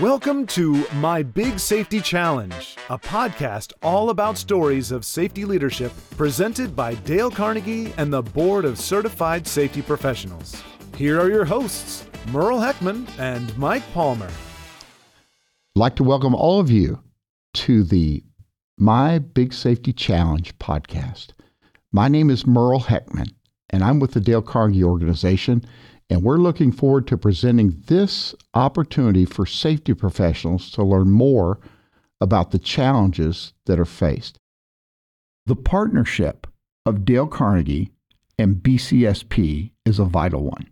Welcome to My Big Safety Challenge, a podcast all about stories of safety leadership presented by Dale Carnegie and the Board of Certified Safety Professionals. Here are your hosts, Merle Heckman and Mike Palmer. I'd like to welcome all of you to the My Big Safety Challenge podcast. My name is Merle Heckman, and I'm with the Dale Carnegie Organization. And we're looking forward to presenting this opportunity for safety professionals to learn more about the challenges that are faced. The partnership of Dale Carnegie and BCSP is a vital one.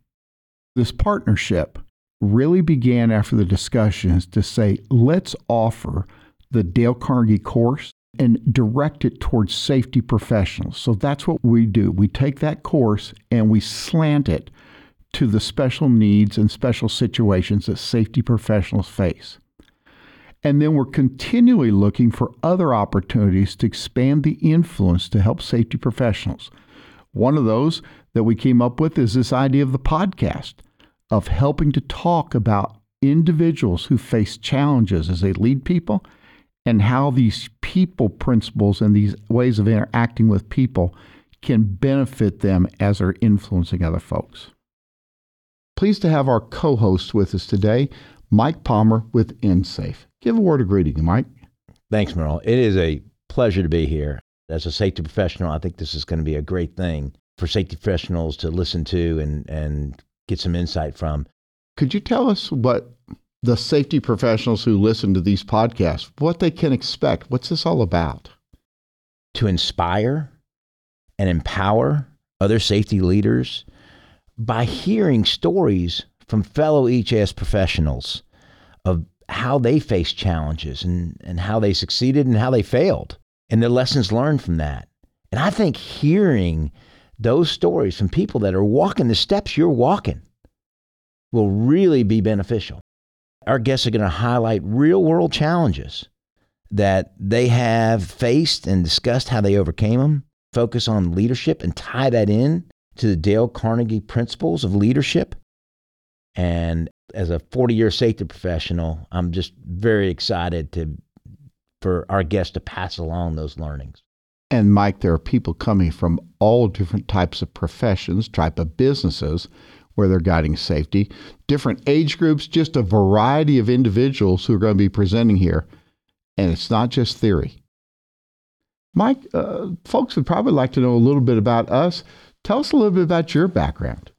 This partnership really began after the discussions to say, let's offer the Dale Carnegie course and direct it towards safety professionals. So that's what we do. We take that course and we slant it to the special needs and special situations that safety professionals face. And then we're continually looking for other opportunities to expand the influence to help safety professionals. One of those that we came up with is this idea of the podcast, of helping to talk about individuals who face challenges as they lead people and how these people principles and these ways of interacting with people can benefit them as they're influencing other folks. Pleased to have our co-host with us today, Mike Palmer with EnSafe. Give a word of greeting, Mike. Thanks, Merle. It is a pleasure to be here. As a safety professional, I think this is going to be a great thing for safety professionals to listen to and get some insight from. Could you tell us what the safety professionals who listen to these podcasts, what they can expect? What's this all about? To inspire and empower other safety leaders by hearing stories from fellow EHS professionals of how they faced challenges and how they succeeded and how they failed and the lessons learned from that. And I think hearing those stories from people that are walking the steps you're walking will really be beneficial. Our guests are going to highlight real world challenges that they have faced and discussed how they overcame them, focus on leadership and tie that in to the Dale Carnegie principles of leadership. And as a 40-year safety professional, I'm just very excited for our guests to pass along those learnings. And Mike, there are people coming from all different types of professions, type of businesses where they're guiding safety, different age groups, just a variety of individuals who are going to be presenting here. And it's not just theory. Mike, folks would probably like to know a little bit about us. Tell us a little bit about your background.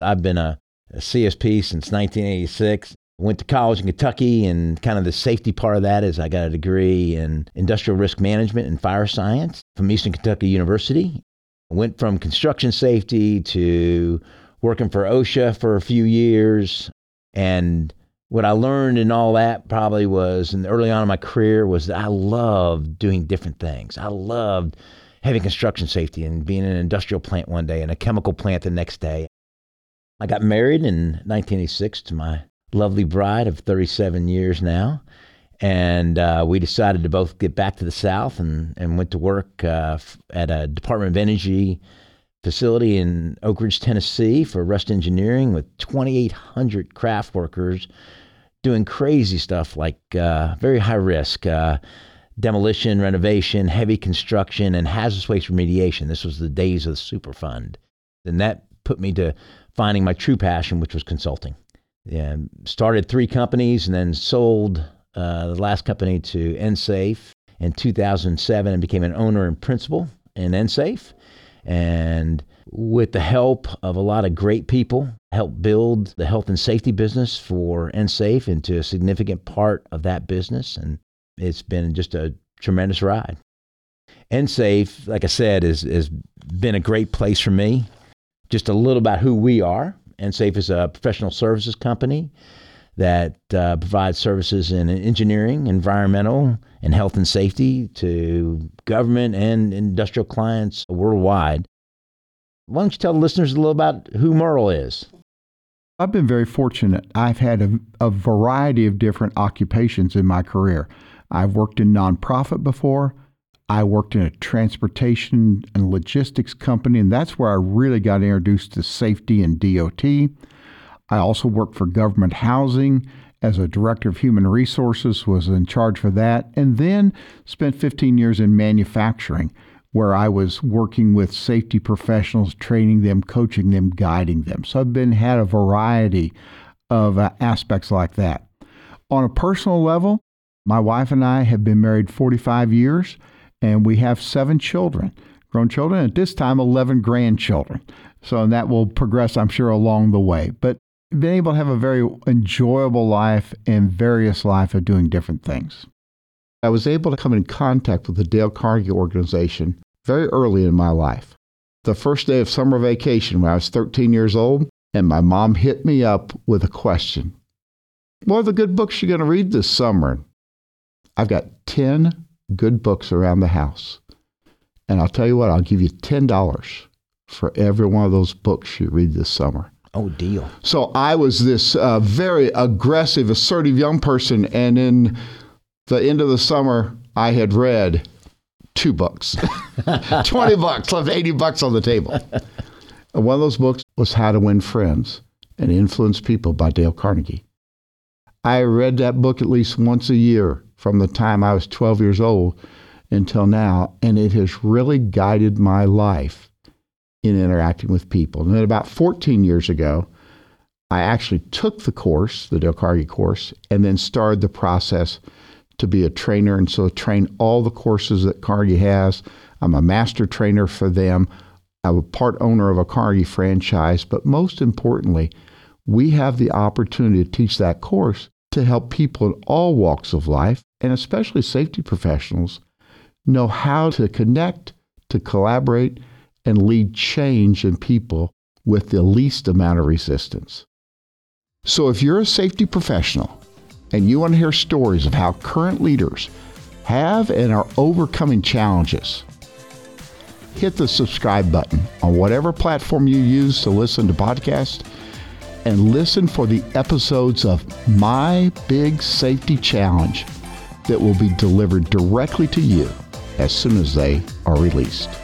I've been a CSP since 1986. Went to college in Kentucky, and kind of the safety part of that is I got a degree in industrial risk management and fire science from Eastern Kentucky University. Went from construction safety to working for OSHA for a few years. And what I learned in all that probably was, and early on in my career, was that I loved doing different things. I loved having construction safety and being in an industrial plant one day and a chemical plant the next day. I got married in 1986 to my lovely bride of 37 years now. And we decided to both get back to the South and went to work at a Department of Energy facility in Oak Ridge, Tennessee for Rust Engineering with 2,800 craft workers doing crazy stuff like very high risk, demolition, renovation, heavy construction, and hazardous waste remediation. This was the days of the Superfund. And that put me to finding my true passion, which was consulting. Yeah, started three companies and then sold the last company to EnSafe in 2007 and became an owner and principal in EnSafe. And with the help of a lot of great people, helped build the health and safety business for EnSafe into a significant part of that business. And it's been just a tremendous ride. EnSafe, like I said, has been a great place for me. Just a little about who we are. EnSafe is a professional services company that provides services in engineering, environmental, and health and safety to government and industrial clients worldwide. Why don't you tell the listeners a little about who Merle is? I've been very fortunate. I've had a variety of different occupations in my career. I've worked in nonprofit before. I worked in a transportation and logistics company, and that's where I really got introduced to safety and DOT. I also worked for government housing as a director of human resources, was in charge for that, and then spent 15 years in manufacturing, where I was working with safety professionals, training them, coaching them, guiding them. So I've had a variety of aspects like that. On a personal level, my wife and I have been married 45 years, and we have 7 children, grown children, and at this time, 11 grandchildren. So that will progress, I'm sure, along the way. But been able to have a very enjoyable life and various life of doing different things. I was able to come in contact with the Dale Carnegie Organization very early in my life. The first day of summer vacation when I was 13 years old, and my mom hit me up with a question. What are the good books you're going to read this summer? I've got 10 good books around the house. And I'll tell you what, I'll give you $10 for every one of those books you read this summer. Oh, deal. So I was this very aggressive, assertive young person, and in the end of the summer, I had read 2 books. 20 bucks, left 80 bucks on the table. And one of those books was How to Win Friends and Influence People by Dale Carnegie. I read that book at least once a year from the time I was 12 years old until now, and it has really guided my life in interacting with people. And then about 14 years ago, I actually took the course, the Dale Carnegie course, and then started the process to be a trainer. And so I train all the courses that Carnegie has. I'm a master trainer for them. I'm a part owner of a Carnegie franchise. But most importantly, we have the opportunity to teach that course to help people in all walks of life, and especially safety professionals, know how to connect, to collaborate, and lead change in people with the least amount of resistance. So if you're a safety professional and you want to hear stories of how current leaders have and are overcoming challenges, hit the subscribe button on whatever platform you use to listen to podcasts, and listen for the episodes of My Big Safety Challenge that will be delivered directly to you as soon as they are released.